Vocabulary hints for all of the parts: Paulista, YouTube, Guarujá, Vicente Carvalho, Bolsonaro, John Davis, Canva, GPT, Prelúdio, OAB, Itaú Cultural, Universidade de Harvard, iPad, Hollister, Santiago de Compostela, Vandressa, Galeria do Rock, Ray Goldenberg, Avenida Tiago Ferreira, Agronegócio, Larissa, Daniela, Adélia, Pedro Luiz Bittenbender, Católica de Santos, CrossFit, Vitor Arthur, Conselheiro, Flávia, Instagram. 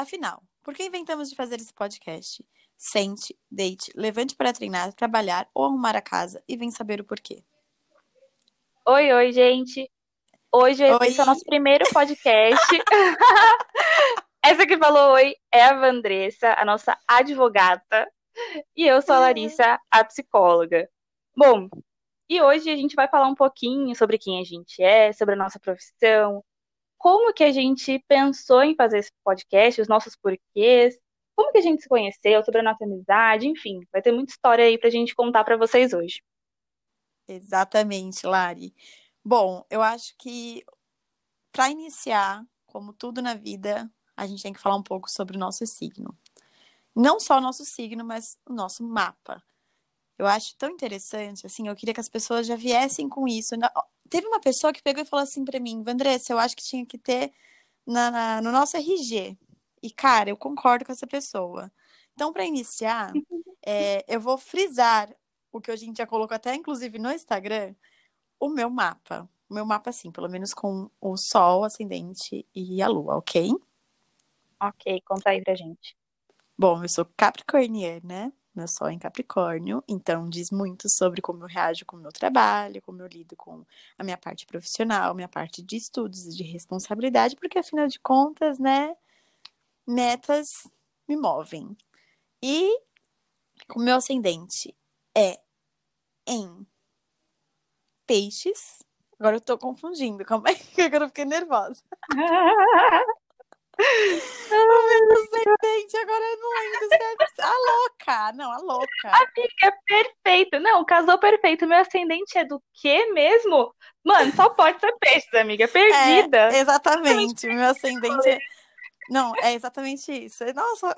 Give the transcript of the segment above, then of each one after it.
Afinal, por que inventamos de fazer esse podcast? Sente, deite, levante para treinar, trabalhar ou arrumar a casa e vem saber o porquê. Oi, oi, gente. Hoje esse é o nosso primeiro podcast. Essa que falou oi é a Vandressa, a nossa advogata. E eu sou a Larissa, a psicóloga. Bom, e hoje a gente vai falar um pouquinho sobre quem a gente é, sobre a nossa profissão, como que a gente pensou em fazer esse podcast, os nossos porquês, como que a gente se conheceu, sobre a nossa amizade, enfim. Vai ter muita história aí pra gente contar pra vocês hoje. Exatamente, Lari. Bom, eu acho que pra iniciar, como tudo na vida, a gente tem que falar um pouco sobre o nosso signo. Não só o nosso signo, mas o nosso mapa. Eu acho tão interessante, assim, eu queria que as pessoas já viessem com isso. Teve uma pessoa que pegou e falou assim pra mim, Vandressa, eu acho que tinha que ter no nosso RG. E, cara, eu concordo com essa pessoa. Então, pra iniciar, eu vou frisar o que a gente já colocou até, inclusive, no Instagram, o meu mapa. O meu mapa, assim, pelo menos com o Sol, Ascendente e a Lua, ok? Ok, conta aí pra gente. Bom, eu sou capricorniana, né? Meu Sol é em Capricórnio, então diz muito sobre como eu reajo com o meu trabalho, como eu lido com a minha parte profissional, minha parte de estudos e de responsabilidade, porque afinal de contas, né, metas me movem. E o meu ascendente é em Peixes. Agora eu tô confundindo, calma aí, que agora eu fiquei nervosa. Agora eu não lembro se é a louca. Amiga, perfeito. Não, casou perfeito. Meu ascendente é do quê mesmo? Mano, só pode ser peixes, amiga. Perdida. É, exatamente. Meu ascendente é... Não, é exatamente isso. Nossa,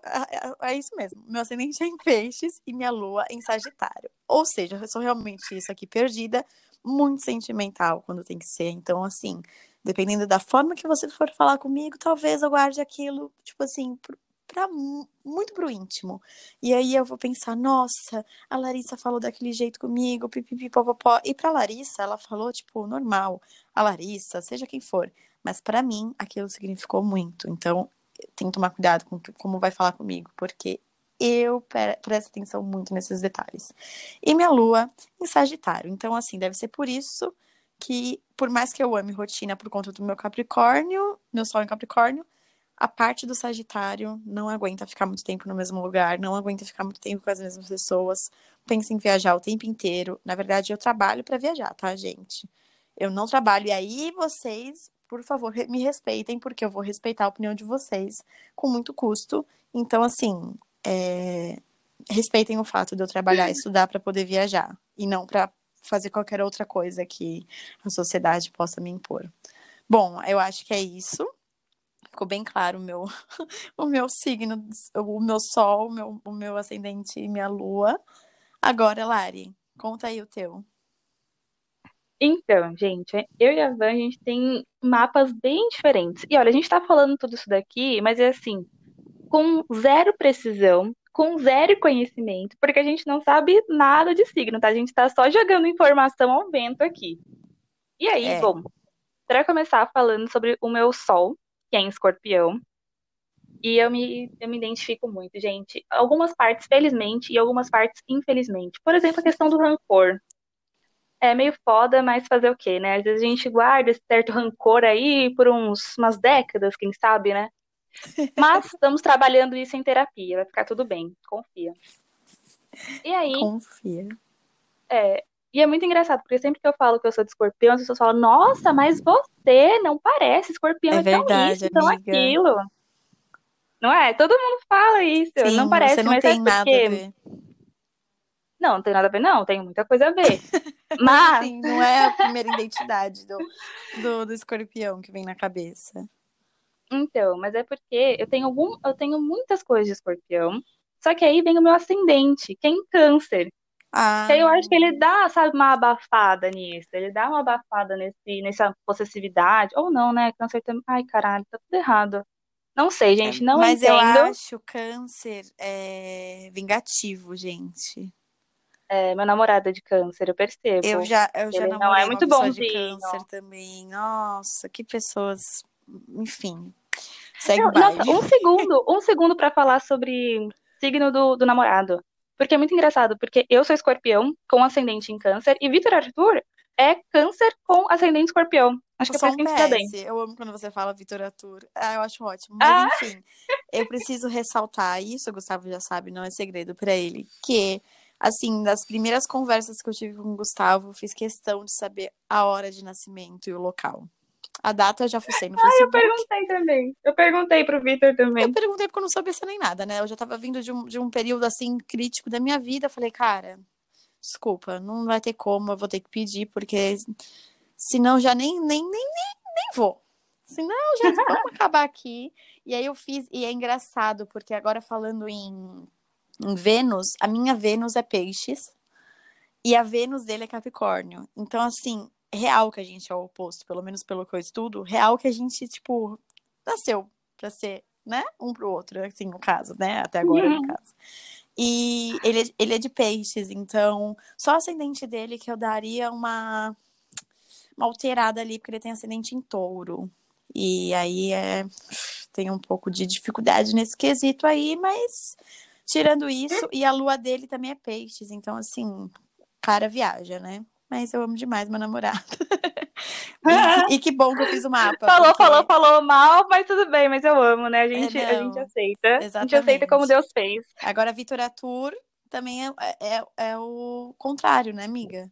é isso mesmo. Meu ascendente é em Peixes e minha lua em Sagitário. Ou seja, eu sou realmente isso aqui, perdida. Muito sentimental quando tem que ser. Então, assim... Dependendo da forma que você for falar comigo, talvez eu guarde aquilo, tipo assim, muito pro íntimo. E aí eu vou pensar, nossa, a Larissa falou daquele jeito comigo, pipipipopopó. E pra Larissa, ela falou, tipo, normal. A Larissa, seja quem for. Mas pra mim, aquilo significou muito. Então, tem que tomar cuidado com como vai falar comigo, porque eu presto atenção muito nesses detalhes. E minha lua em Sagitário. Então, assim, deve ser por isso... que por mais que eu ame rotina por conta do meu Capricórnio, meu Sol em Capricórnio, a parte do Sagitário não aguenta ficar muito tempo no mesmo lugar, não aguenta ficar muito tempo com as mesmas pessoas, pensa em viajar o tempo inteiro. Na verdade, eu trabalho para viajar, tá, gente? Eu não trabalho. E aí vocês, por favor, me respeitem, porque eu vou respeitar a opinião de vocês com muito custo. Então, assim, respeitem o fato de eu trabalhar e estudar para poder viajar, e não para fazer qualquer outra coisa que a sociedade possa me impor. Bom, eu acho que é isso. Ficou bem claro o meu signo, o meu sol, o meu ascendente e minha lua. Agora, Lari, conta aí o teu. Então, gente, eu e a Van, a gente tem mapas bem diferentes. E olha, a gente tá falando tudo isso daqui, mas é assim, com zero precisão, com zero conhecimento, porque a gente não sabe nada de signo, tá? A gente tá só jogando informação ao vento aqui. E aí, bom, para começar falando sobre o meu sol, que é em Escorpião, e eu me identifico muito, gente. Algumas partes, felizmente, e algumas partes, infelizmente. Por exemplo, a questão do rancor. É meio foda, mas fazer o quê, né? Às vezes a gente guarda esse certo rancor aí por umas décadas, quem sabe, né? Mas estamos trabalhando isso em terapia, vai ficar tudo bem, confia. E aí... Confia. E é muito engraçado, porque sempre que eu falo que eu sou de Escorpião, as pessoas falam, nossa, mas você não parece, Escorpião é tão isso, tão aquilo. Não é? Todo mundo fala isso, sim, não parece, você não mas tem é nada porque... a ver. Não tem nada a ver, não, tem muita coisa a ver. Mas... Sim, não é a primeira identidade do Escorpião que vem na cabeça. Então, mas é porque eu tenho muitas coisas de Escorpião, só que aí vem o meu ascendente, que é em Câncer. Ah. Que aí eu acho que ele dá, sabe, uma abafada nisso, ele dá uma abafada nessa possessividade, ou não, né, Câncer também, ai caralho, tá tudo errado. Não sei, gente, não mas entendo. Mas eu acho o Câncer vingativo, gente. É, meu namorado é de Câncer, eu percebo. Eu já namorei não é muito uma pessoa de Câncer também, nossa, que pessoas, enfim... Segue não, nossa, um segundo para falar sobre signo do namorado. Porque é muito engraçado, porque eu sou escorpião com ascendente em câncer e Vitor Arthur é câncer com ascendente escorpião. Acho que é por isso que a gente tá bem. Eu amo quando você fala Vitor Arthur. Ah, eu acho ótimo. Mas enfim, eu preciso ressaltar isso, o Gustavo já sabe, não é segredo para ele, que assim, das primeiras conversas que eu tive com o Gustavo, fiz questão de saber a hora de nascimento e o local. A data eu já fucei no Facebook. Ah, eu perguntei também. Eu perguntei pro Vitor também. Eu perguntei porque eu não sabia nem nada, né? Eu já tava vindo de um período, assim, crítico da minha vida. Eu falei, cara, desculpa, não vai ter como, eu vou ter que pedir, porque senão já nem vou. Senão já vamos acabar aqui. E aí eu fiz, e é engraçado, porque agora falando em Vênus, a minha Vênus é peixes e a Vênus dele é Capricórnio. Então, assim, real que a gente é o oposto, pelo menos pelo que eu estudo, real que a gente, tipo, nasceu pra ser, né, um pro outro, assim, no caso, né, até agora, no caso. E ele é de peixes, então, só ascendente dele que eu daria uma alterada ali, porque ele tem ascendente em touro. E aí tem um pouco de dificuldade nesse quesito aí, mas... Tirando isso, e a lua dele também é peixes, então assim, cara viaja, né? Mas eu amo demais meu namorado. E que bom que eu fiz o mapa. Falou mal, mas tudo bem, mas eu amo, né? A gente aceita. Exatamente. A gente aceita como Deus fez. Agora, Vitor Arthur também é o contrário, né, amiga?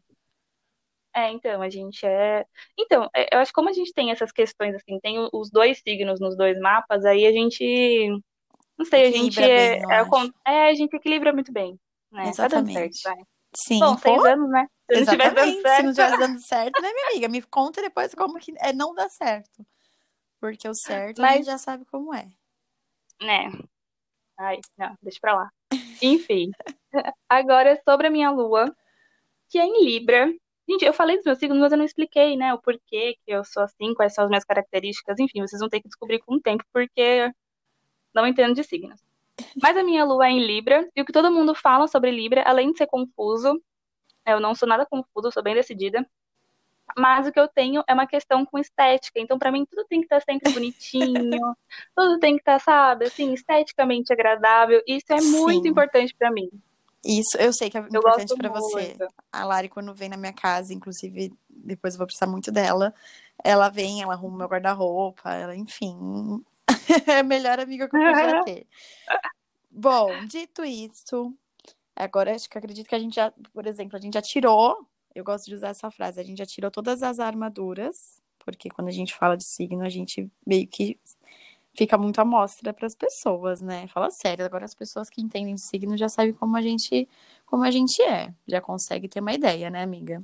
Então, a gente é... Então, eu acho que como a gente tem essas questões, assim, tem os dois signos nos dois mapas, aí a gente... Não sei, a gente, a gente equilibra muito bem, né? Exatamente. Tá dando certo, vai. Sim. Bom, 6 anos, né? Se não estiver dando certo. Se não estiver dando certo, né, minha amiga? Me conta depois como que é não dar certo. Porque o certo a gente já sabe como é. Né? Ai, não, deixa pra lá. Enfim. Agora é sobre a minha lua, que é em Libra. Gente, eu falei dos meus signos, mas eu não expliquei, né? O porquê que eu sou assim, quais são as minhas características. Enfim, vocês vão ter que descobrir com o tempo, porque... Não entendo de signos. Mas a minha lua é em Libra. E o que todo mundo fala sobre Libra, além de ser confuso, eu não sou nada confuso, sou bem decidida. Mas o que eu tenho é uma questão com estética. Então, pra mim, tudo tem que estar sempre bonitinho. Tudo tem que estar, sabe, assim, esteticamente agradável. Isso é muito importante pra mim. Isso, eu sei que é importante pra você. A Lari, quando vem na minha casa, inclusive, depois eu vou precisar muito dela. Ela vem, ela arruma meu guarda-roupa, ela, enfim... É a melhor amiga que eu podia ter. Bom, dito isso, agora acho que acredito que a gente já, por exemplo, a gente já tirou, eu gosto de usar essa frase, a gente já tirou todas as armaduras, porque quando a gente fala de signo, a gente meio que fica muito à mostra para as pessoas, né? Fala sério, agora as pessoas que entendem de signo já sabem como a gente é, já consegue ter uma ideia, né, amiga?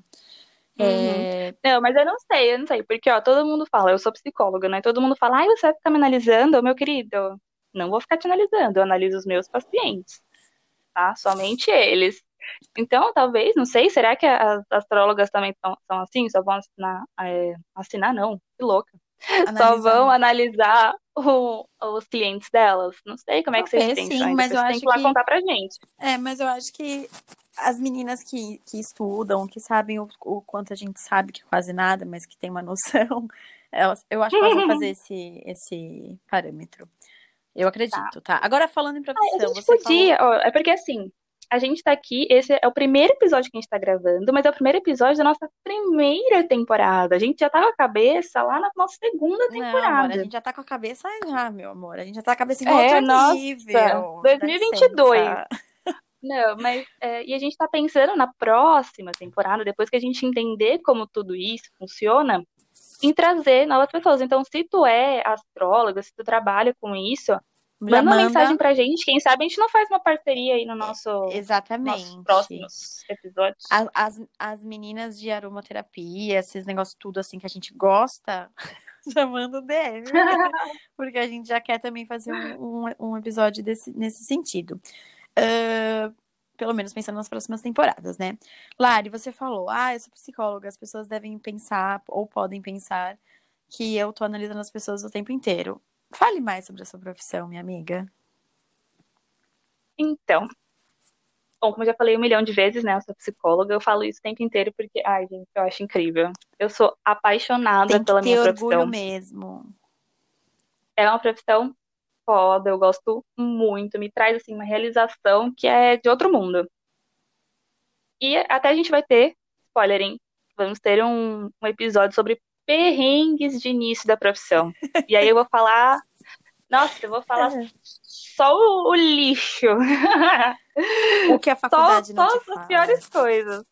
Não, mas eu não sei, porque ó, todo mundo fala, eu sou psicóloga, né? Todo mundo fala, ai, você vai ficar me analisando, meu querido. Não vou ficar te analisando, eu analiso os meus pacientes, tá? Somente eles. Então, talvez, não sei, será que as astrólogas também são assim? Só vão assinar, não, que louca. Analisando. Só vão analisar os clientes delas. Não sei como é que vocês pensam, mas eu acho que lá contar pra gente. Mas eu acho que as meninas que estudam, que sabem o quanto a gente sabe, que quase nada, mas que tem uma noção, eu acho que elas vão fazer esse parâmetro. Eu acredito, tá? Agora falando em profissão, você podia, falou... É porque assim, a gente tá aqui, esse é o primeiro episódio que a gente tá gravando, mas é o primeiro episódio da nossa primeira temporada. A gente já tá com a cabeça lá na nossa segunda temporada. Não, amor, a gente já tá com a cabeça já, meu amor. A gente já tá com a cabeça em outro nível. 2022. Não, mas... e a gente tá pensando na próxima temporada, depois que a gente entender como tudo isso funciona, em trazer novas pessoas. Então, se tu é astróloga, se tu trabalha com isso... Manda uma mensagem pra gente, quem sabe a gente não faz uma parceria aí no nossos próximos episódios. As meninas de aromaterapia, esses negócios tudo assim que a gente gosta, já manda o DM, porque a gente já quer também fazer um episódio nesse sentido. Pelo menos pensando nas próximas temporadas, né? Lari, você falou, eu sou psicóloga, as pessoas devem pensar, ou podem pensar, que eu tô analisando as pessoas o tempo inteiro. Fale mais sobre a sua profissão, minha amiga. Então, bom, como eu já falei 1 milhão de vezes, né, eu sou psicóloga, eu falo isso o tempo inteiro porque, ai, gente, eu acho incrível. Eu sou apaixonada pela minha profissão. Tem que ter orgulho mesmo. é uma profissão foda, eu gosto muito, me traz assim uma realização que é de outro mundo. E até a gente vai ter, spoiler, hein? Vamos ter um episódio sobre perrengues de início da profissão. E aí eu vou falar... Nossa, eu vou falar só o lixo. O que a faculdade não te fala. Só as piores coisas.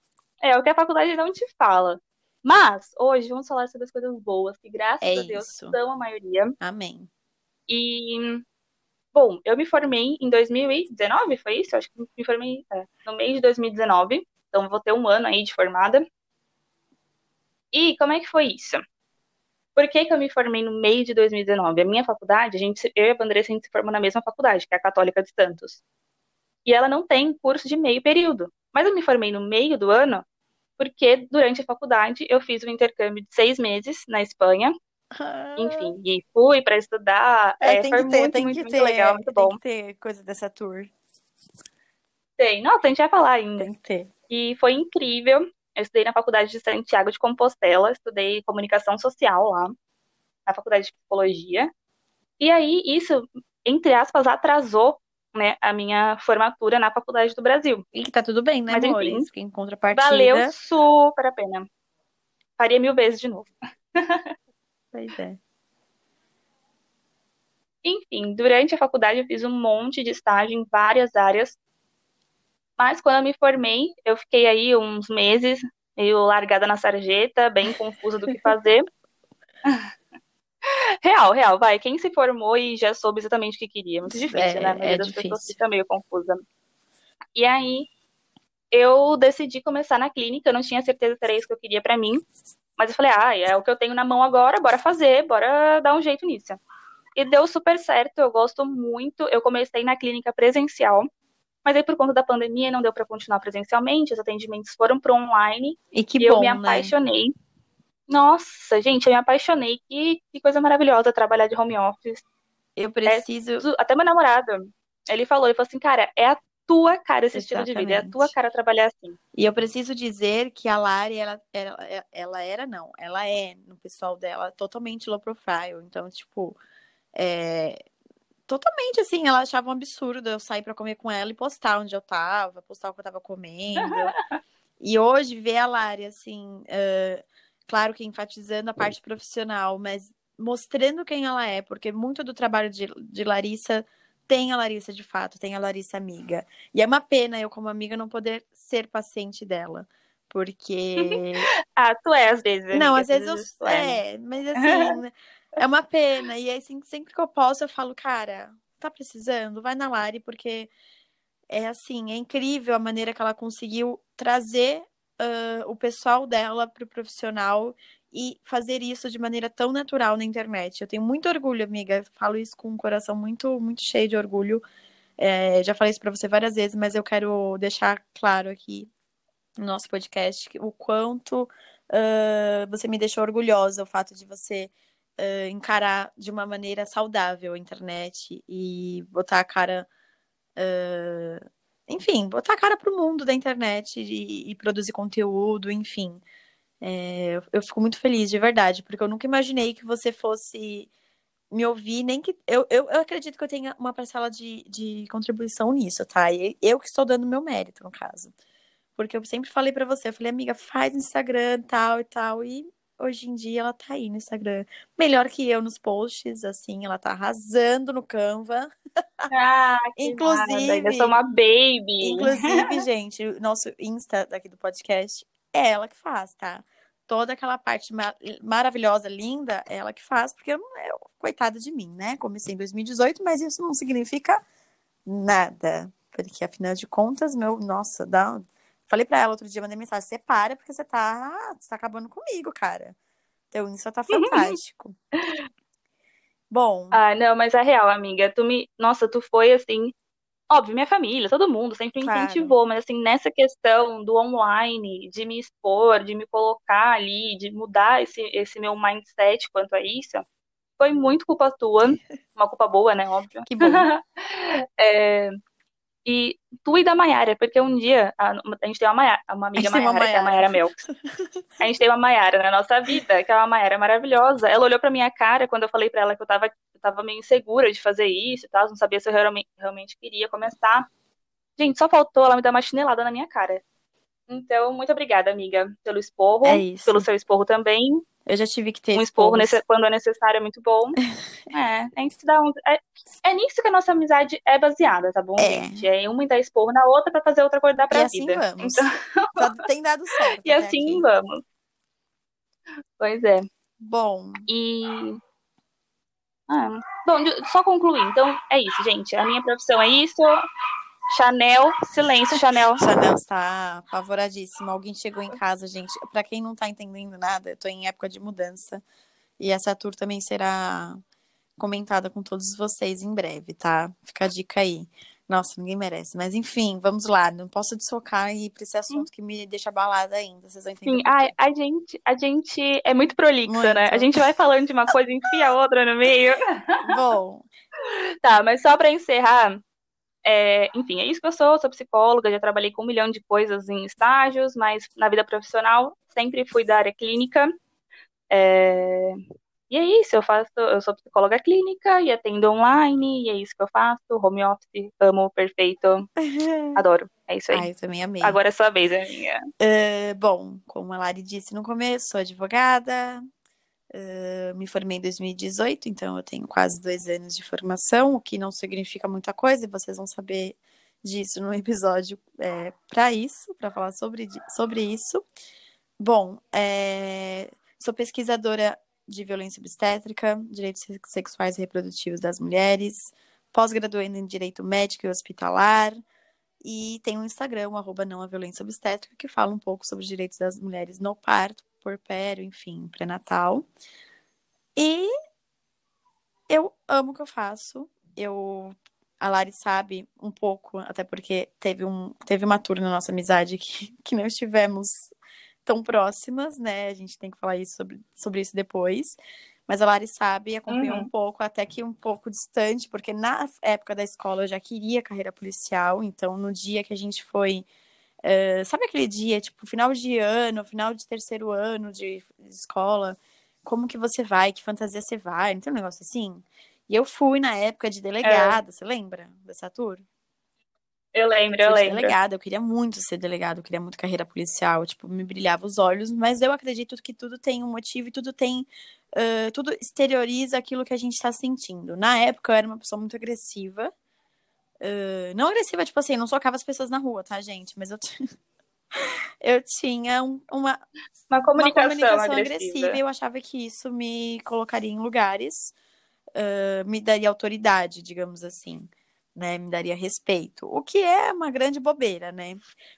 É, o que a faculdade não te fala. Mas, hoje, vamos falar sobre as coisas boas, que graças a Deus são a maioria. Amém. E... Bom, eu me formei em 2019, foi isso? Eu acho que me formei no mês de 2019. Então, vou ter um ano aí de formada. E como é que foi isso? Por que que eu me formei no meio de 2019? A minha faculdade, eu e a Vandressa, a gente se formou na mesma faculdade, que é a Católica de Santos. E ela não tem curso de meio período. Mas eu me formei no meio do ano, porque durante a faculdade eu fiz um intercâmbio de 6 meses na Espanha. Enfim, e fui para estudar. Foi muito legal, muito bom. Tem que ter coisa dessa tour. Tem, nossa, a gente vai falar ainda. Tem que ter. E foi incrível. Eu estudei na faculdade de Santiago de Compostela, estudei comunicação social lá, na faculdade de psicologia. E aí isso, entre aspas, atrasou, né, a minha formatura na faculdade do Brasil. E que tá tudo bem, né, amor? Porque em contrapartida... Valeu super a pena. Faria 1000 vezes de novo. Pois é. Enfim, durante a faculdade eu fiz um monte de estágio em várias áreas, mas quando eu me formei, eu fiquei aí uns meses, meio largada na sarjeta, bem confusa do que fazer. Real, vai. Quem se formou e já soube exatamente o que queria. Muito difícil, né? A maioria das pessoas fica meio confusa. E aí, eu decidi começar na clínica, eu não tinha certeza se era isso que eu queria pra mim. Mas eu falei, é o que eu tenho na mão agora, bora fazer, bora dar um jeito nisso. E deu super certo, eu gosto muito. Eu comecei na clínica presencial, mas aí por conta da pandemia não deu para continuar presencialmente, os atendimentos foram para online. E que bom, eu me apaixonei. Né? Nossa, gente, eu me apaixonei. Que coisa maravilhosa trabalhar de home office. Eu preciso... Até meu namorado, ele falou assim, cara, é a tua cara esse estilo de vida, é a tua cara trabalhar assim. E eu preciso dizer que a Lari, ela é, no pessoal dela, totalmente low profile. Então, tipo, totalmente assim, ela achava um absurdo eu sair pra comer com ela e postar onde eu tava, postar o que eu tava comendo. E hoje, ver a Lari, assim, claro que enfatizando a parte profissional, mas mostrando quem ela é, porque muito do trabalho de Larissa... Tem a Larissa de fato, tem a Larissa amiga. E é uma pena eu, como amiga, não poder ser paciente dela. Porque... tu é às vezes. Não, às vezes eu... mas assim, é uma pena. E aí, assim, sempre que eu posso, eu falo, cara, tá precisando? Vai na Lari, porque é assim, é incrível a maneira que ela conseguiu trazer o pessoal dela pro profissional e fazer isso de maneira tão natural na internet. Eu tenho muito orgulho, amiga. Eu falo isso com um coração muito, muito cheio de orgulho. Já falei isso pra você várias vezes, mas eu quero deixar claro aqui no nosso podcast o quanto você me deixou orgulhosa o fato de você encarar de uma maneira saudável a internet e botar a cara... enfim, botar a cara pro mundo da internet e produzir conteúdo, enfim... eu fico muito feliz, de verdade, porque eu nunca imaginei que você fosse me ouvir, nem que... Eu acredito que eu tenha uma parcela de contribuição nisso, tá? E eu que estou dando meu mérito, no caso. Porque eu sempre falei pra você, eu falei, amiga, faz no Instagram, tal e tal, e hoje em dia ela tá aí no Instagram. Melhor que eu nos posts, assim, ela tá arrasando no Canva. Inclusive... Eu sou uma baby! Inclusive, gente, o nosso Insta daqui do podcast... É ela que faz, tá? Toda aquela parte maravilhosa, linda, é ela que faz, porque eu coitada de mim, né? Comecei em 2018, mas isso não significa nada. Porque, afinal de contas, falei pra ela outro dia, mandei mensagem, você para, porque você tá acabando comigo, cara. Então, isso tá fantástico. Bom... não, mas é real, amiga. Nossa, tu foi, assim... Óbvio, minha família, todo mundo sempre incentivou, mas assim, nessa questão do online, de me expor, de me colocar ali, de mudar esse meu mindset quanto a isso, foi muito culpa tua, uma culpa boa, né, óbvio. Que bom. E tu e da Mayara, porque um dia a gente tem uma Mayara, uma amiga Mayara, que é a Mayara Melks. A gente tem uma Mayara na nossa vida, que é uma Mayara maravilhosa. Ela olhou pra minha cara quando eu falei pra ela que eu tava meio insegura de fazer isso e tal, não sabia se eu realmente queria começar. Gente, só faltou ela me dar uma chinelada na minha cara. Então, muito obrigada, amiga, pelo esporro, pelo seu esporro também. Eu já tive que ter um esporro quando é necessário, é muito bom. É nisso que a nossa amizade é baseada, tá bom, gente? É uma dar esporro na outra pra fazer outra acordar pra vida. E assim vamos. Então... Tem dado certo. E assim aqui. Vamos. Pois é. Bom. Bom, só concluir. Então, é isso, gente. A minha profissão é isso. Chanel, silêncio, Chanel. Chanel está apavoradíssima. Alguém chegou em casa, gente. Para quem não está entendendo nada, eu estou em época de mudança. E essa tour também será comentada com todos vocês em breve, tá? Fica a dica aí. Nossa, ninguém merece. Mas enfim, vamos lá. Não posso desfocar e ir para esse assunto que me deixa abalada ainda. Vocês vão entender. Sim, a gente é muito prolixa, muito. Né? A gente vai falando de uma coisa e enfia a outra no meio. Bom. Tá, mas só para encerrar... Enfim, é isso que eu sou psicóloga, já trabalhei com 1 milhão de coisas em estágios, mas na vida profissional sempre fui da área clínica. E é isso, eu sou psicóloga clínica e atendo online, e é isso que eu faço, home office, amo, perfeito, adoro, é isso aí. Eu também amei. Agora é sua vez, amiga. Bom, como a Lari disse no começo, sou advogada, me formei em 2018, então eu tenho quase 2 anos de formação, o que não significa muita coisa, e vocês vão saber disso no episódio para falar sobre isso. Bom, sou pesquisadora de violência obstétrica, direitos sexuais e reprodutivos das mulheres, pós-graduando em direito médico e hospitalar, e tenho um Instagram, @nãoaviolenciaobstétrica, que fala um pouco sobre os direitos das mulheres no parto, porpério, enfim, pré-natal. E eu amo o que eu faço. A Lari sabe um pouco, até porque teve uma turma na nossa amizade que não estivemos tão próximas, né? A gente tem que falar isso sobre isso depois. Mas a Lari sabe, acompanhou um pouco, até que um pouco distante, porque na época da escola eu já queria carreira policial, então no dia que a gente foi... sabe aquele dia, tipo, final de ano, final de terceiro ano de escola, como que você vai, que fantasia você vai, não tem um negócio assim? E eu fui na época de delegada, você lembra dessa tour? Eu lembro. Delegada, eu queria muito ser delegada, eu queria muito carreira policial, tipo, me brilhava os olhos, mas eu acredito que tudo tem um motivo e tudo tem, tudo exterioriza aquilo que a gente tá sentindo. Na época eu era uma pessoa muito agressiva, não agressiva, tipo assim, não socava as pessoas na rua, tá, gente? Mas eu tinha uma comunicação agressiva, e eu achava que isso me colocaria em lugares, me daria autoridade, digamos assim, né? Me daria respeito, o que é uma grande bobeira, né?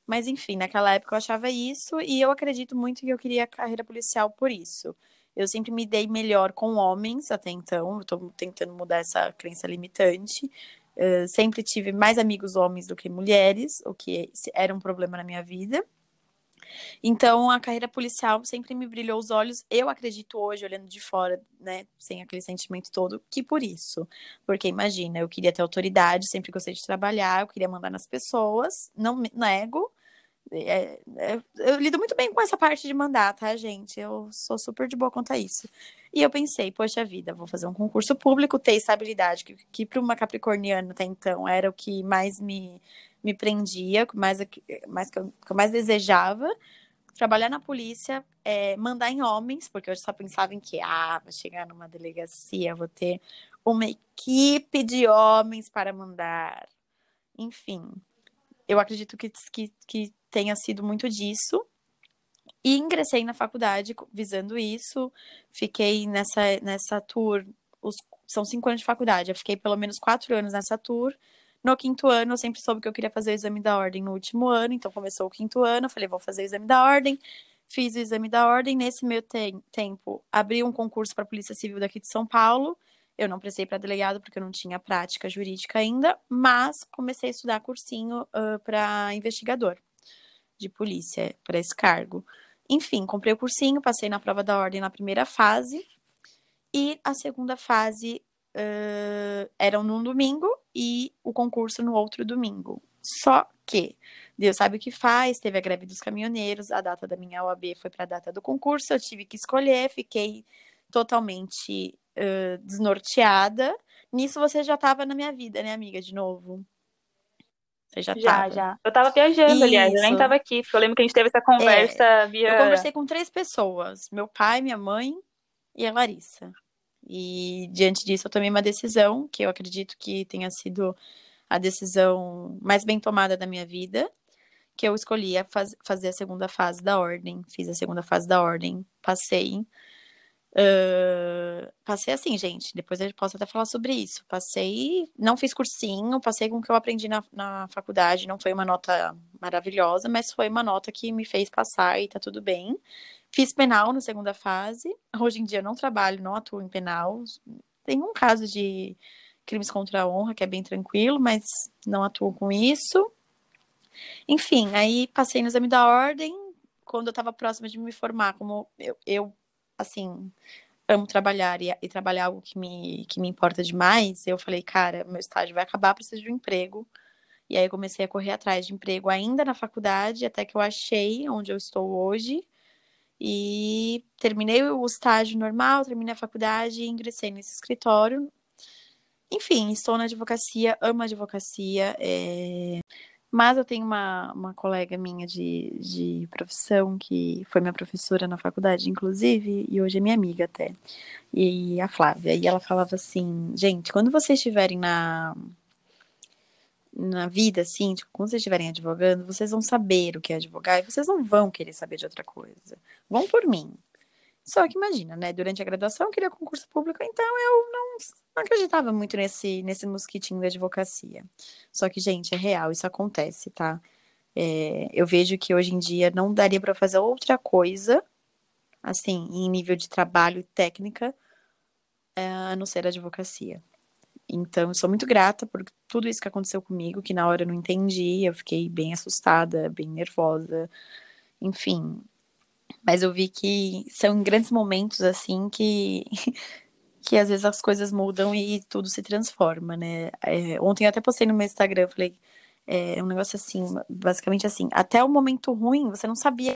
Mas, enfim, naquela época eu achava isso, e eu acredito muito que eu queria carreira policial por isso. Eu sempre me dei melhor com homens até então, eu tô tentando mudar essa crença limitante. Sempre tive mais amigos homens do que mulheres, o que era um problema na minha vida. Então, a carreira policial sempre me brilhou os olhos. Eu acredito hoje, olhando de fora, né, sem aquele sentimento todo, que por isso. Porque, imagina, eu queria ter autoridade, sempre gostei de trabalhar, eu queria mandar nas pessoas, não nego. Eu lido muito bem com essa parte de mandar, tá, gente? Eu sou super de boa quanto a isso. E eu pensei, poxa vida, vou fazer um concurso público, ter estabilidade, que para uma capricorniana até então era o que mais me prendia, que eu mais desejava. Trabalhar na polícia, mandar em homens, porque eu só pensava em que, vou chegar numa delegacia, vou ter uma equipe de homens para mandar. Enfim, eu acredito que tenha sido muito disso. E ingressei na faculdade visando isso. Fiquei nessa tour, são 5 anos de faculdade. Eu fiquei pelo menos 4 anos nessa tour. No 5º ano, eu sempre soube que eu queria fazer o exame da ordem no último ano. Então, começou o 5º ano, eu falei, vou fazer o exame da ordem. Fiz o exame da ordem. Nesse meio tempo, abri um concurso para a Polícia Civil daqui de São Paulo. Eu não prestei para delegado porque eu não tinha prática jurídica ainda, mas comecei a estudar cursinho para investigador de polícia, para esse cargo. Enfim, comprei o cursinho, passei na prova da ordem na primeira fase, e a segunda fase era num domingo e o concurso no outro domingo. Só que Deus sabe o que faz, teve a greve dos caminhoneiros, a data da minha OAB foi para a data do concurso, eu tive que escolher, fiquei totalmente desnorteada. Nisso você já estava na minha vida, né, amiga, de novo? Você já. Eu estava viajando, isso. Aliás, eu nem estava aqui, porque eu lembro que a gente teve essa conversa via... Eu conversei com 3 pessoas, meu pai, minha mãe e a Larissa. E diante disso eu tomei uma decisão, que eu acredito que tenha sido a decisão mais bem tomada da minha vida, que eu escolhi fazer a segunda fase da ordem. Fiz a segunda fase da ordem, passei. Passei assim, gente, depois eu posso até falar sobre isso. Passei, não fiz cursinho, passei com o que eu aprendi na faculdade. Não foi uma nota maravilhosa, mas foi uma nota que me fez passar e tá tudo bem. Fiz penal na segunda fase. Hoje em dia eu não trabalho, não atuo em penal. Tem um caso de crimes contra a honra, que é bem tranquilo, mas não atuo com isso. Enfim, aí passei no exame da ordem. Quando eu tava próxima de me formar, como eu assim, amo trabalhar e trabalhar algo que me importa demais, eu falei, cara, meu estágio vai acabar, preciso de um emprego. E aí eu comecei a correr atrás de emprego ainda na faculdade, até que eu achei onde eu estou hoje. E terminei o estágio normal, terminei a faculdade e ingressei nesse escritório. Enfim, estou na advocacia, amo a advocacia. Mas eu tenho uma colega minha de profissão, que foi minha professora na faculdade, inclusive, e hoje é minha amiga até, e a Flávia. E ela falava assim, gente, quando vocês estiverem na vida, assim, tipo, quando vocês estiverem advogando, vocês vão saber o que é advogar e vocês não vão querer saber de outra coisa. Vão por mim. Só que imagina, né? Durante a graduação eu queria concurso público, então eu não acreditava muito nesse mosquitinho da advocacia. Só que, gente, é real, isso acontece, tá? Eu vejo que hoje em dia não daria pra fazer outra coisa, assim, em nível de trabalho e técnica, a não ser a advocacia. Então, eu sou muito grata por tudo isso que aconteceu comigo, que na hora eu não entendi, eu fiquei bem assustada, bem nervosa, enfim. Mas eu vi que são grandes momentos, assim, que às vezes as coisas mudam e tudo se transforma, né? Ontem eu até postei no meu Instagram, falei, um negócio assim, basicamente assim, até o momento ruim, você não sabia,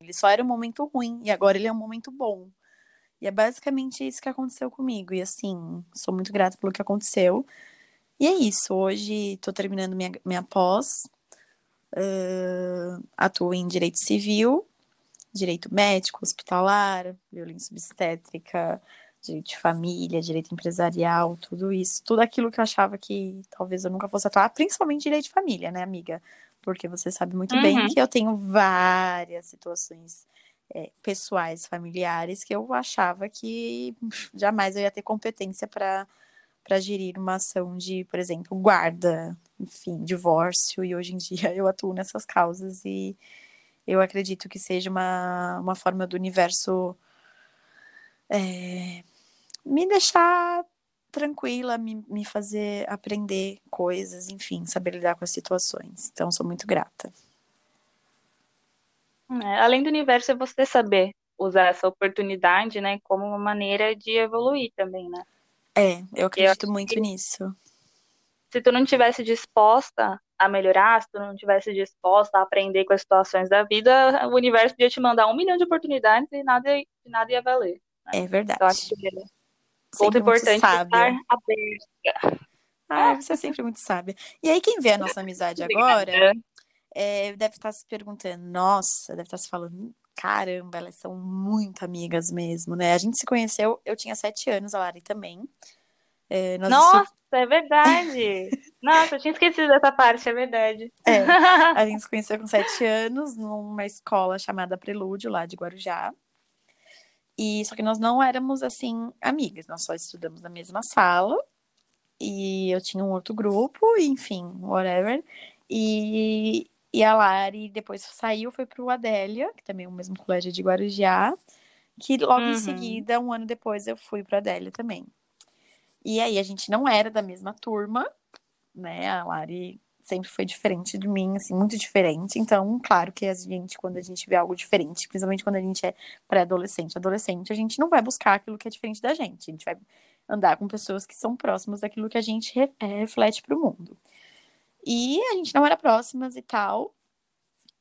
ele só era um momento ruim, e agora ele é um momento bom. E é basicamente isso que aconteceu comigo. E assim, sou muito grata pelo que aconteceu. E é isso. Hoje tô terminando minha pós. Atuo em direito civil, direito médico, hospitalar, violência obstétrica, direito de família, direito empresarial, tudo isso. Tudo aquilo que eu achava que talvez eu nunca fosse atuar, principalmente direito de família, né, amiga? Porque você sabe muito bem que eu tenho várias situações pessoais, familiares, que eu achava que jamais eu ia ter competência para gerir uma ação de, por exemplo, guarda, enfim, divórcio, e hoje em dia eu atuo nessas causas e eu acredito que seja uma forma do universo me deixar tranquila, me fazer aprender coisas, enfim, saber lidar com as situações. Então, sou muito grata. Além do universo, é você saber usar essa oportunidade, né, como uma maneira de evoluir também, né? Eu acredito muito nisso. Se tu não tivesse disposta a melhorar, se tu não tivesse disposta a aprender com as situações da vida, o universo podia te mandar 1 milhão de oportunidades e nada ia valer. Né? É verdade. Então, acho que o ponto importante é estar aberta. Ah, você é sempre muito sábia. E aí, quem vê a nossa amizade agora... deve estar se perguntando, nossa, deve estar se falando, caramba, elas são muito amigas mesmo, né? A gente se conheceu, eu tinha 7 anos, a Lari também. Nossa, é verdade! Nossa, eu tinha esquecido dessa parte, é verdade. A gente se conheceu com 7 anos, numa escola chamada Prelúdio, lá de Guarujá. E só que nós não éramos, assim, amigas, nós só estudamos na mesma sala. E eu tinha um outro grupo, enfim, whatever. E a Lari depois saiu, foi pro Adélia, que também é o mesmo colégio de Guarujá, que logo em seguida, 1 ano depois, eu fui pro Adélia também. E aí, a gente não era da mesma turma, né? A Lari sempre foi diferente de mim, assim, muito diferente. Então, claro que a gente, quando a gente vê algo diferente, principalmente quando a gente é pré-adolescente, adolescente, a gente não vai buscar aquilo que é diferente da gente. A gente vai andar com pessoas que são próximas daquilo que a gente reflete pro mundo. E a gente não era próximas e tal.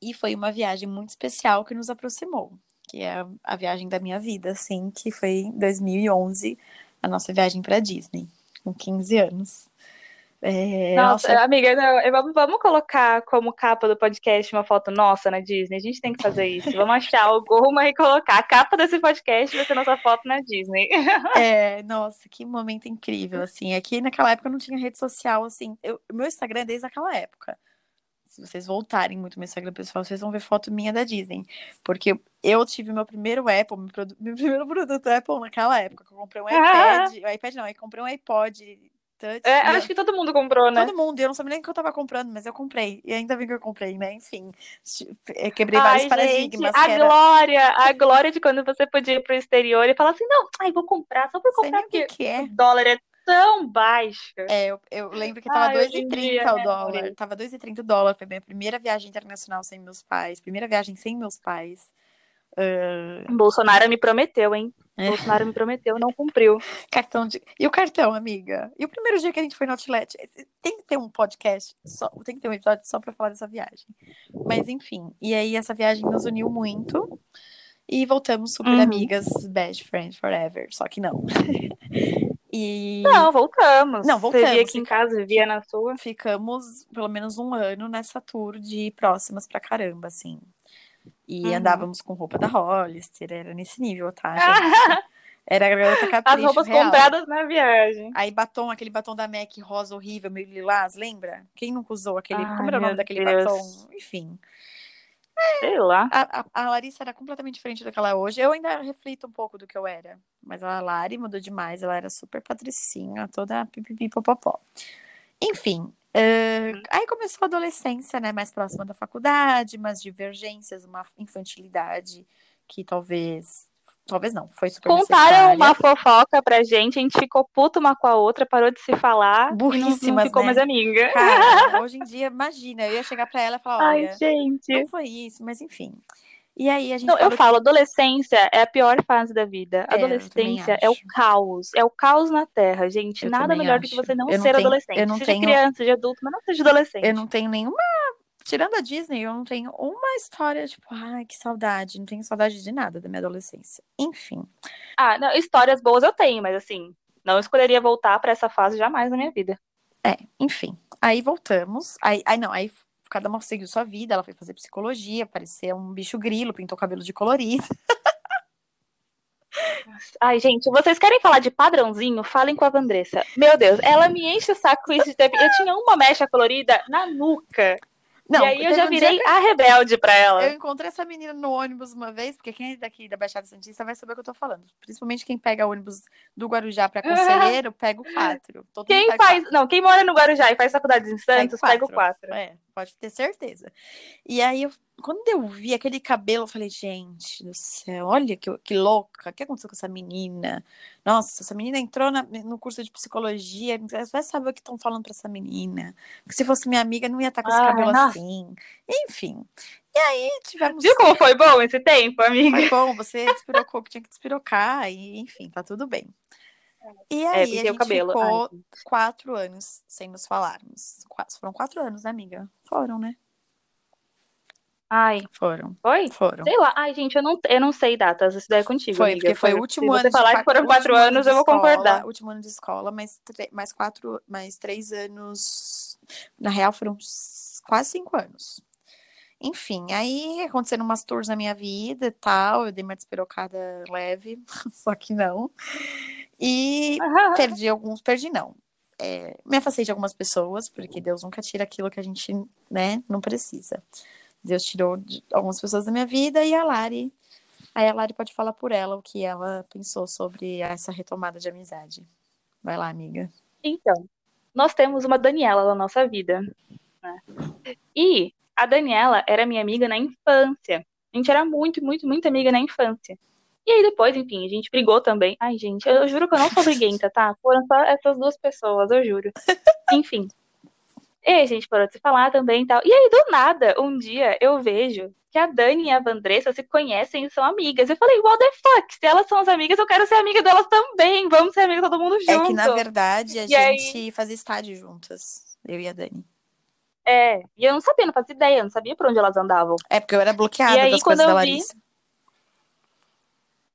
E foi uma viagem muito especial que nos aproximou, que é a viagem da minha vida, assim, que foi em 2011, a nossa viagem para Disney, com 15 anos. Nossa, amiga, não, vamos colocar como capa do podcast uma foto nossa na Disney. A gente tem que fazer isso. Vamos achar alguma e colocar. A capa desse podcast vai ser nossa foto na Disney. Nossa, que momento incrível, assim. É que naquela época eu não tinha rede social, assim. Meu Instagram é desde aquela época. Se vocês voltarem muito no meu Instagram pessoal, vocês vão ver foto minha da Disney. Porque eu tive meu primeiro Apple, meu primeiro produto Apple naquela época. Eu comprei um iPad. Eu comprei um iPod. Acho que todo mundo comprou, né? Todo mundo, eu não sabia nem o que eu tava comprando, mas eu comprei. E ainda bem que eu comprei, né? Enfim, quebrei vários paradigmas. A glória de quando você podia ir pro exterior e falar assim, não, vou comprar, só pra comprar, porque o dólar é tão baixo. Eu lembro que tava $2,30 o dólar. Tava $2,30 o dólar, foi minha primeira viagem internacional sem meus pais. Primeira viagem sem meus pais. Bolsonaro me prometeu, hein? Bolsonaro me prometeu, não cumpriu. E o cartão, amiga? E o primeiro dia que a gente foi no Outlet? Tem que ter um podcast, tem que ter um episódio só pra falar dessa viagem. Mas enfim, e aí essa viagem nos uniu muito. E voltamos super amigas, best friends forever. Só que não. Não, voltamos. Você via aqui em casa, vivia na sua. Ficamos pelo menos um ano nessa tour de próximas pra caramba, assim. E andávamos com roupa da Hollister, era nesse nível, tá, gente? Era a garota capricho. As roupas real. Compradas na viagem. Aí batom, aquele batom da MAC rosa horrível, meio lilás, lembra? Quem nunca usou aquele, como era o nome daquele batom? Enfim. Sei lá. A Larissa era completamente diferente daquela hoje. Eu ainda reflito um pouco do que eu era. Mas a Lari mudou demais, ela era super patricinha, toda pipipi popopó. Enfim. Aí começou a adolescência, né, mais próxima da faculdade, umas divergências, uma infantilidade que talvez não, foi super necessária. Contaram uma fofoca pra gente, a gente ficou puta uma com a outra, parou de se falar, burríssimas, não ficou mais amiga. Cara, hoje em dia, imagina, eu ia chegar pra ela e falar, olha, gente, não foi isso, mas enfim. E aí a gente adolescência é a pior fase da vida. Adolescência é o caos. É o caos na Terra, gente. Nada melhor do que você não ser adolescente. Seja criança, seja adulto, mas não seja adolescente. Eu não tenho nenhuma... Tirando a Disney, eu não tenho uma história, tipo, ai, que saudade. Não tenho saudade de nada da minha adolescência. Enfim. Não, histórias boas eu tenho, mas assim, não escolheria voltar pra essa fase jamais na minha vida. Enfim. Aí voltamos. Aí cada uma seguiu sua vida, ela foi fazer psicologia, parecia um bicho grilo, pintou cabelo de colorido. Ai, gente, vocês querem falar de padrãozinho? Falem com a Vandressa. Meu Deus, ela me enche o saco isso de ter... Eu tinha uma mecha colorida na nuca. Não, e aí eu já virei a rebelde pra ela. Eu encontrei essa menina no ônibus uma vez, porque quem é daqui da Baixada Santista vai saber o que eu tô falando. Principalmente quem pega ônibus do Guarujá pra Conselheiro, pega o 4. Quem mora no Guarujá e faz faculdade em Santos, pega o 4. Pode ter certeza. E aí, quando eu vi aquele cabelo, eu falei, gente do céu, olha que louca, o que aconteceu com essa menina? Nossa, essa menina entrou no curso de psicologia, vai saber o que estão falando pra essa menina. Porque se fosse minha amiga, não ia estar com esse cabelo assim. Enfim. E aí tivemos... Viu como foi bom esse tempo, amiga? Foi bom, você despirocou o que tinha que despirocar, e enfim, tá tudo bem. E aí a gente ficou 4 anos sem nos falarmos. Foram 4 anos, né, amiga? Foram, né? Foram. Foi? Foram. Sei lá. Ai, gente, eu não sei datas. Isso daí é contigo, amiga. Porque foi o último ano de escola. Se você falar que foram 4 anos, eu vou concordar. Último ano de escola, mais 3 anos... Na real, foram quase 5 anos. Enfim, aí aconteceram umas tours na minha vida e tal. Eu dei uma despirocada leve, só que não. E me afastei de algumas pessoas, porque Deus nunca tira aquilo que a gente, né, não precisa. Deus tirou algumas pessoas da minha vida e a Lari. Aí a Lari pode falar por ela o que ela pensou sobre essa retomada de amizade. Vai lá, amiga. Então, nós temos uma Daniela na nossa vida, né? E a Daniela era minha amiga na infância. A gente era muito, muito, muito amiga na infância. E aí depois, enfim, a gente brigou também. Ai, gente, eu juro que eu não sou briguenta, tá? Foram só essas 2 pessoas, eu juro. Enfim. E aí a gente parou de se falar também e tal. E aí, do nada, um dia eu vejo que a Dani e a Vandressa se conhecem e são amigas. Eu falei, what the fuck? Se elas são as amigas, eu quero ser amiga delas também. Vamos ser amigas todo mundo junto. É que, na verdade, a gente fazia estádio juntas. Eu e a Dani. É, e eu não sabia, não fazia ideia, eu não sabia por onde elas andavam. É, porque eu era bloqueada aí, das coisas da Larissa.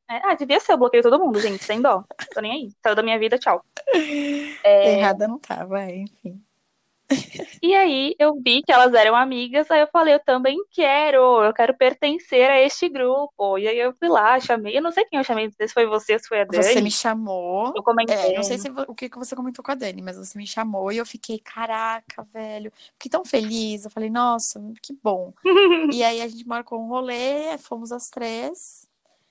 Ah, devia ser, eu bloqueio todo mundo, gente, sem dó. Tô nem aí, saiu da minha vida, tchau. Errada não tava, enfim. E aí eu vi que elas eram amigas, aí eu falei, eu também quero, eu quero pertencer a este grupo. E aí eu fui lá, chamei, eu não sei quem eu chamei, se foi você, se foi a Dani. Você me chamou. Eu comentei. É, não sei se, o que você comentou com a Dani, mas você me chamou e eu fiquei, caraca, velho, fiquei tão feliz. Eu falei, nossa, que bom. E aí a gente marcou um rolê, fomos as três.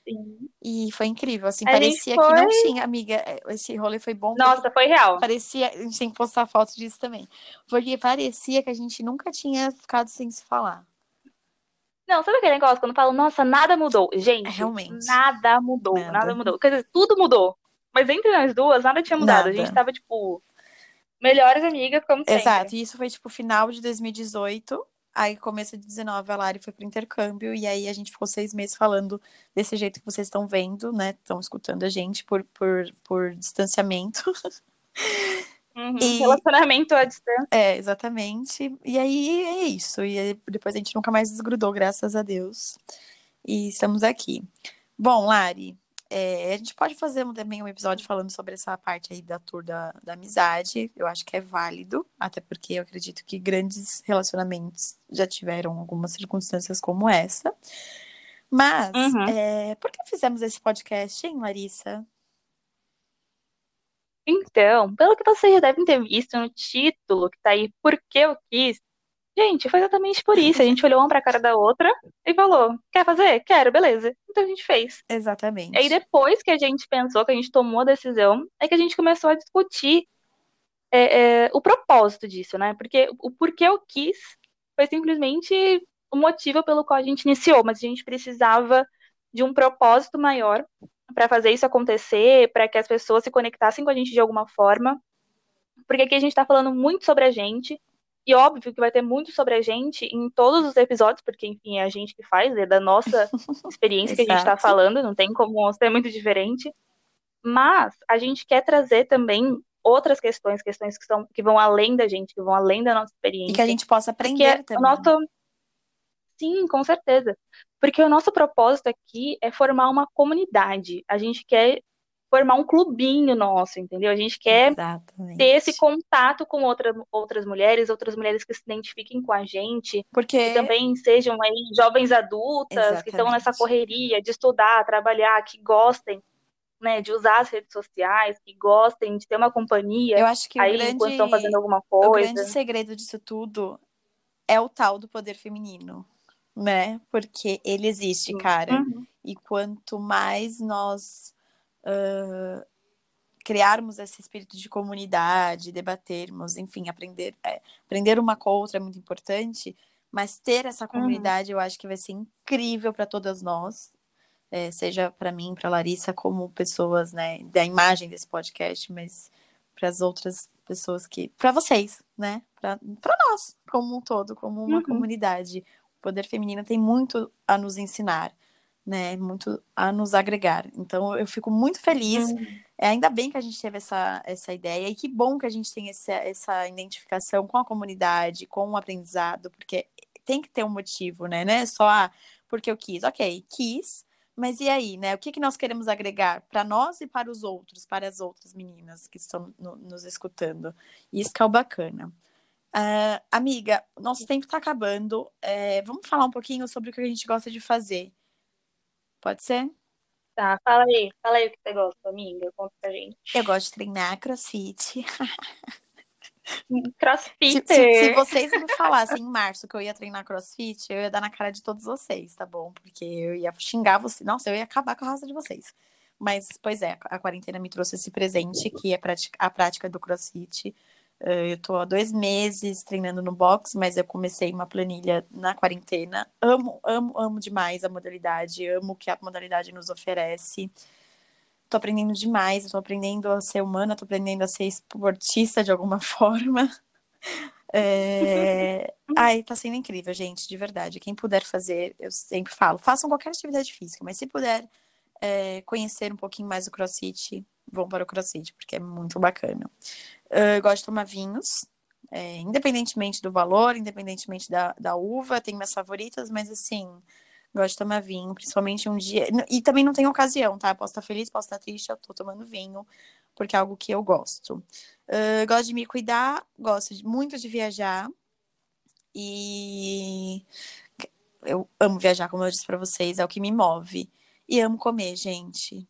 Sim. E foi incrível, assim, parecia foi... que não tinha, amiga, esse rolê foi bom. Nossa, foi real. Parecia, a gente tem que postar foto disso também, porque parecia que a gente nunca tinha ficado sem se falar. Não, sabe aquele negócio quando falam, nossa, nada mudou? Gente, realmente. Nada mudou, nada mudou. Quer dizer, tudo mudou, mas entre nós duas, nada tinha mudado, nada. A gente tava, tipo, melhores amigas, como sempre. Exato, e isso foi, tipo, final de 2018... Aí, começo de 19, a Lari foi pro intercâmbio, e aí a gente ficou 6 meses falando desse jeito que vocês estão vendo, né? Estão escutando a gente por distanciamento. Uhum, e... relacionamento à distância. É, exatamente. E aí, é isso. E aí, depois a gente nunca mais desgrudou, graças a Deus. E estamos aqui. Bom, Lari, a gente pode fazer também um episódio falando sobre essa parte aí da tour da amizade. Eu acho que é válido, até porque eu acredito que grandes relacionamentos já tiveram algumas circunstâncias como essa. Mas, por que fizemos esse podcast, hein, Larissa? Então, pelo que vocês já devem ter visto no título que tá aí, Por que eu quis? Gente, foi exatamente por isso. A gente olhou uma pra cara da outra e falou, quer fazer? Quero, beleza. Então a gente fez. Exatamente. E aí depois que a gente pensou, que a gente tomou a decisão, é que a gente começou a discutir o propósito disso, né? Porque o porquê eu quis foi simplesmente o motivo pelo qual a gente iniciou, mas a gente precisava de um propósito maior pra fazer isso acontecer, pra que as pessoas se conectassem com a gente de alguma forma. Porque aqui a gente tá falando muito sobre a gente. E óbvio que vai ter muito sobre a gente em todos os episódios, porque, enfim, é a gente que faz, é da nossa experiência que a gente tá falando, não tem como ser muito diferente. Mas a gente quer trazer também outras questões que vão além da gente, que vão além da nossa experiência. E que a gente possa aprender também. Sim, com certeza. Porque o nosso propósito aqui é formar uma comunidade. A gente quer formar um clubinho nosso, entendeu? A gente quer ter esse contato com outras mulheres que se identifiquem com a gente, que também sejam aí jovens adultas, que estão nessa correria de estudar, trabalhar, que gostem, né, de usar as redes sociais, que gostem de ter uma companhia. Eu acho que enquanto estão fazendo alguma coisa. O grande segredo disso tudo é o tal do poder feminino, né? Porque ele existe, cara. E quanto mais nós criarmos esse espírito de comunidade, debatermos, enfim, aprender uma com a outra é muito importante, mas ter essa comunidade eu acho que vai ser incrível para todas nós, seja para mim, para Larissa, como pessoas, né, da imagem desse podcast, mas para as outras pessoas para vocês, né, para nós como um todo, como uma comunidade. O poder feminino tem muito a nos ensinar, né, muito a nos agregar. Então eu fico muito feliz. Ainda bem que a gente teve essa ideia, e que bom que a gente tem essa identificação com a comunidade, com o aprendizado, porque tem que ter um motivo, né? Não é só porque eu quis. Ok, quis, mas e aí, né? O que nós queremos agregar para nós e para os outros, para as outras meninas que estão nos escutando? Isso que é o bacana. Amiga, nosso tempo está acabando. Vamos falar um pouquinho sobre o que a gente gosta de fazer. Pode ser? Tá, fala aí o que você gosta, amiga, conta pra gente. Eu gosto de treinar crossfit. Crossfit. Se vocês me falassem em março que eu ia treinar crossfit, eu ia dar na cara de todos vocês, tá bom? Porque eu ia xingar vocês, nossa, eu ia acabar com a raça de vocês. Mas, pois é, a quarentena me trouxe esse presente, que é a prática do crossfit. Eu tô há 2 meses treinando no box, mas eu comecei uma planilha na quarentena. Amo, amo, amo demais a modalidade, amo o que a modalidade nos oferece. Tô aprendendo demais, tô aprendendo a ser humana, tô aprendendo a ser esportista de alguma forma. Ai, tá sendo incrível, gente, de verdade. Quem puder fazer, eu sempre falo, façam qualquer atividade física, mas se puder conhecer um pouquinho mais o CrossFit, vão para o CrossFit, porque é muito bacana. Eu gosto de tomar vinhos, Independentemente do valor, independentemente da uva, tem minhas favoritas, mas assim, gosto de tomar vinho, principalmente um dia. E também não tem ocasião, tá? Eu posso estar feliz, posso estar triste, eu tô tomando vinho, porque é algo que eu gosto. Gosto de me cuidar, muito de viajar. E eu amo viajar, como eu disse pra vocês, é o que me move. E amo comer, gente.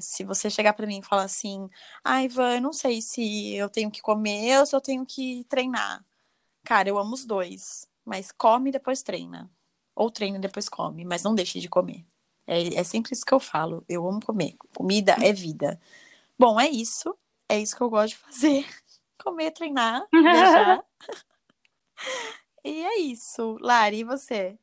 Se você chegar pra mim e falar assim, ai, Ivan, eu não sei se eu tenho que comer ou se eu tenho que treinar. Cara, eu amo os dois, mas come e depois treina. Ou treina e depois come, mas não deixe de comer. É sempre isso que eu falo, eu amo comer. Comida é vida. Bom, é isso que eu gosto de fazer. Comer, treinar, viajar. E é isso. Lari, e você?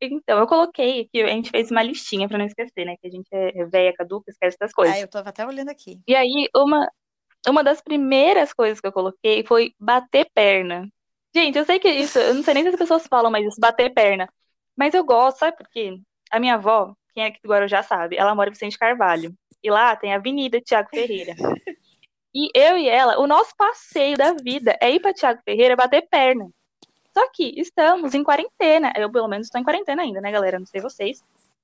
Então, eu coloquei aqui, a gente fez uma listinha pra não esquecer, né? Que a gente é velha, caduca, esquece das coisas. Ah, eu tava até olhando aqui. E aí, uma das primeiras coisas que eu coloquei foi bater perna. Gente, eu sei que isso, eu não sei nem se as pessoas falam mais isso, bater perna. Mas eu gosto, sabe por quê? A minha avó, quem é aqui do Guarujá sabe, ela mora em Vicente Carvalho. E lá tem a Avenida Tiago Ferreira. E eu e ela, o nosso passeio da vida é ir pra Tiago Ferreira bater perna. Só que estamos em quarentena. Eu, pelo menos, estou em quarentena ainda, né, galera? Não sei vocês.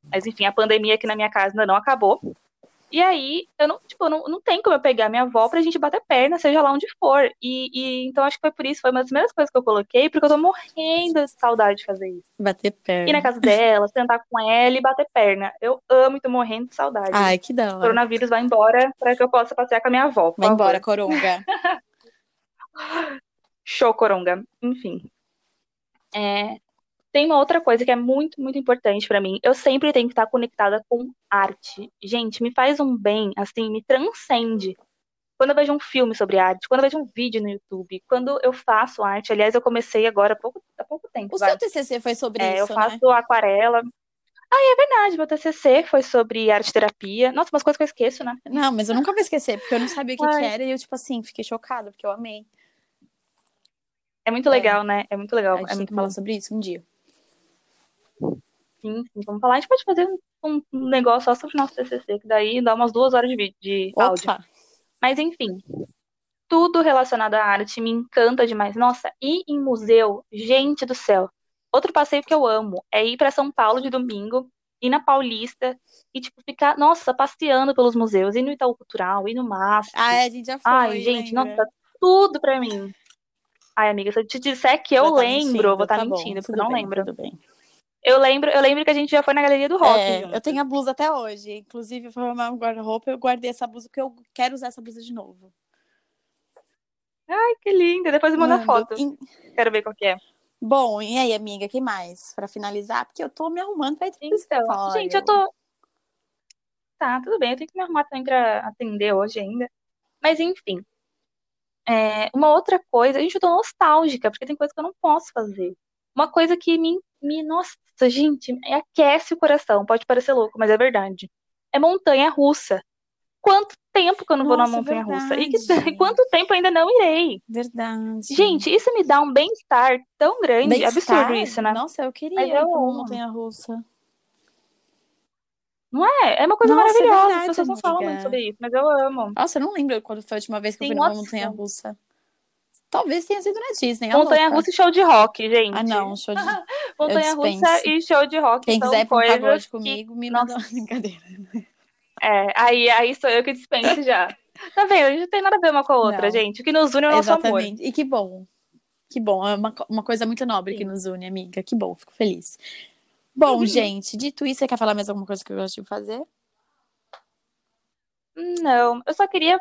Mas, enfim, a pandemia aqui na minha casa ainda não acabou. E aí, eu não, tipo, não tem como eu pegar minha avó pra gente bater perna, seja lá onde for. E então, acho que foi por isso. Foi uma das primeiras coisas que eu coloquei, porque eu tô morrendo de saudade de fazer isso. Bater perna. Ir na casa dela, sentar com ela e bater perna. Eu amo e tô morrendo de saudade. Ai, que da hora. O coronavírus vai embora pra que eu possa passear com a minha avó. Vai embora, coronga. Show, coronga. Enfim. Tem uma outra coisa que é muito, muito importante pra mim. Eu sempre tenho que estar conectada com arte. Gente, me faz um bem, assim, me transcende. Quando eu vejo um filme sobre arte, quando eu vejo um vídeo no YouTube, quando eu faço arte, aliás, eu comecei agora há pouco tempo. O seu TCC foi sobre isso, né? Eu faço aquarela. É verdade, meu TCC foi sobre arte terapia. Nossa, umas coisas que eu esqueço, né? Não, mas eu nunca vou esquecer, porque eu não sabia o que era e eu, tipo assim, fiquei chocada, porque eu amei. É muito legal, né? É muito legal. A gente tem que falar sobre isso um dia. Sim, vamos falar. A gente pode fazer um negócio só sobre o nosso TCC, que daí dá umas 2 horas de vídeo, de áudio. Mas, enfim, tudo relacionado à arte me encanta demais. Nossa, ir em museu, gente do céu. Outro passeio que eu amo é ir pra São Paulo de domingo, ir na Paulista e, tipo, ficar, nossa, passeando pelos museus, ir no Itaú Cultural, ir no MASP. Ah, a gente já foi. Ai, gente, lembra? Nossa, tudo pra mim. Ai, amiga, se eu te disser que eu lembro, eu vou estar mentindo, porque eu não lembro. Tudo bem. Eu lembro que a gente já foi na Galeria do Rock. Eu tenho a blusa até hoje. Inclusive, foi uma guarda-roupa, eu guardei essa blusa, porque eu quero usar essa blusa de novo. Ai, que linda. Depois eu mando a foto. Quero ver qual que é. Bom, e aí, amiga, que mais? Pra finalizar, porque eu tô me arrumando pra ir então, gente, eu tô... Tá, tudo bem. Eu tenho que me arrumar também pra atender hoje ainda. Mas, enfim. Uma outra coisa... Gente, eu tô nostálgica, porque tem coisa que eu não posso fazer. Uma coisa que nossa, gente, aquece o coração. Pode parecer louco, mas é verdade. É montanha-russa. Quanto tempo que eu não vou numa montanha-russa? E quanto tempo eu ainda não irei? Verdade. Gente, isso me dá um bem-estar tão grande. É absurdo isso, né? Nossa, eu queria ir pra uma montanha-russa. Não é? É uma coisa maravilhosa. É verdade, as pessoas não falam muito sobre isso, mas eu amo. Nossa, eu não lembro quando foi a última vez que eu fui numa montanha-russa. Talvez tenha sido na Disney. Montanha-russa e show de rock, gente. Ah, não. Show de... Montanha-russa e show de rock. Quem quiser fazer um pagode comigo, me manda uma brincadeira. Aí sou eu que dispenso já. Tá vendo? A gente não tem nada a ver uma com a outra, não. Gente. O que nos une é o nosso amor. Exatamente. E que bom. Que bom. É uma coisa muito nobre. Sim. Que nos une, amiga. Que bom. Fico feliz. Bom, gente. Dito isso, você quer falar mais alguma coisa que eu gosto de fazer? Não. Eu só queria...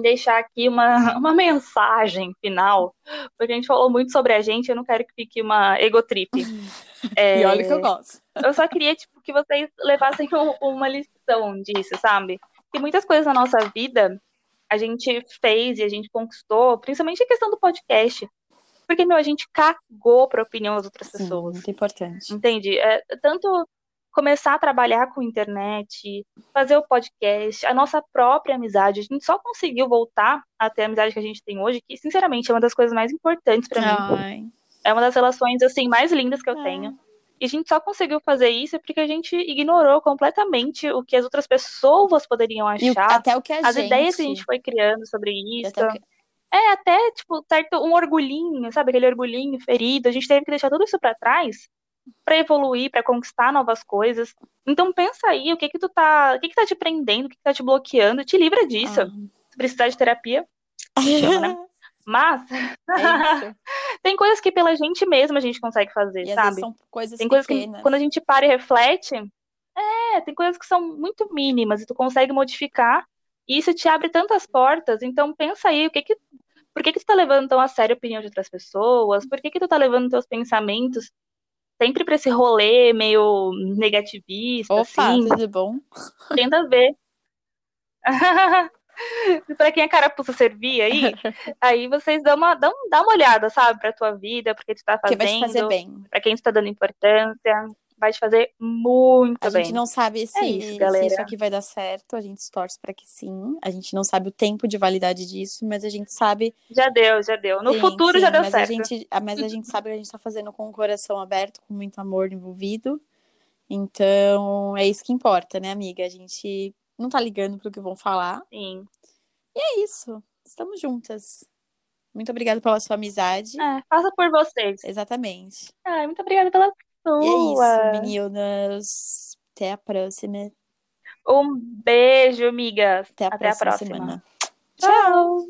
deixar aqui uma mensagem final, porque a gente falou muito sobre a gente, eu não quero que fique uma egotrip. E olha que eu gosto. Eu só queria que vocês levassem uma lição disso, sabe? Que muitas coisas na nossa vida a gente fez e a gente conquistou, principalmente a questão do podcast. Porque, a gente cagou pra opinião das outras pessoas. Muito importante. Entende? Tanto... começar a trabalhar com internet, fazer o podcast, a nossa própria amizade. A gente só conseguiu voltar a ter a amizade que a gente tem hoje, que, sinceramente, é uma das coisas mais importantes pra mim. Ai. É uma das relações, assim, mais lindas que eu tenho. E a gente só conseguiu fazer isso porque a gente ignorou completamente o que as outras pessoas poderiam achar. Até o que a gente... As ideias que a gente foi criando sobre isso. É até, tipo, certo, um orgulhinho, sabe? Aquele orgulhinho ferido. A gente teve que deixar tudo isso pra trás pra evoluir, pra conquistar novas coisas. Então pensa aí, o que que tá te prendendo, o que que tá te bloqueando, te livra disso. Se precisar de terapia, chama, né? Mas tem coisas que pela gente mesma a gente consegue fazer, e, sabe? Às vezes são coisas tem coisas pequenas. Que quando a gente para e reflete, tem coisas que são muito mínimas e tu consegue modificar e isso te abre tantas portas. Então pensa aí, por que que tu tá levando tão a sério a opinião de outras pessoas? Por que que tu tá levando teus pensamentos sempre pra esse rolê meio negativista? Opa, assim? Tudo bom? Tenta ver. Pra quem a carapuça servir aí, aí vocês dão uma olhada, sabe, pra tua vida, porque tu tá fazendo, que vai te fazer bem. Pra quem tu tá dando importância, vai te fazer muito bem. A gente não sabe se isso aqui vai dar certo, a gente torce pra que sim, a gente não sabe o tempo de validade disso, mas a gente sabe... Já deu. No futuro já deu certo. Mas a gente sabe que a gente tá fazendo com o coração aberto, com muito amor envolvido, então é isso que importa, né, amiga? A gente... não tá ligando pro que vão falar. Sim. E é isso. Estamos juntas. Muito obrigada pela sua amizade. Faça por vocês. Exatamente. Muito obrigada pela sua. E é isso, meninas. Até a próxima. Um beijo, amigas. Até a próxima semana. Tchau.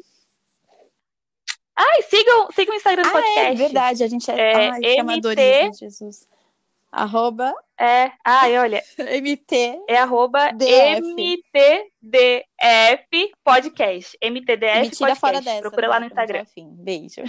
Sigam o Instagram do podcast. É verdade, a gente chama Doris, Jesus. @ olha. MT. É @ DF. MTDF Podcast. MTDF Podcast. Tira fora dessa. Procura lá no Instagram. Beijo.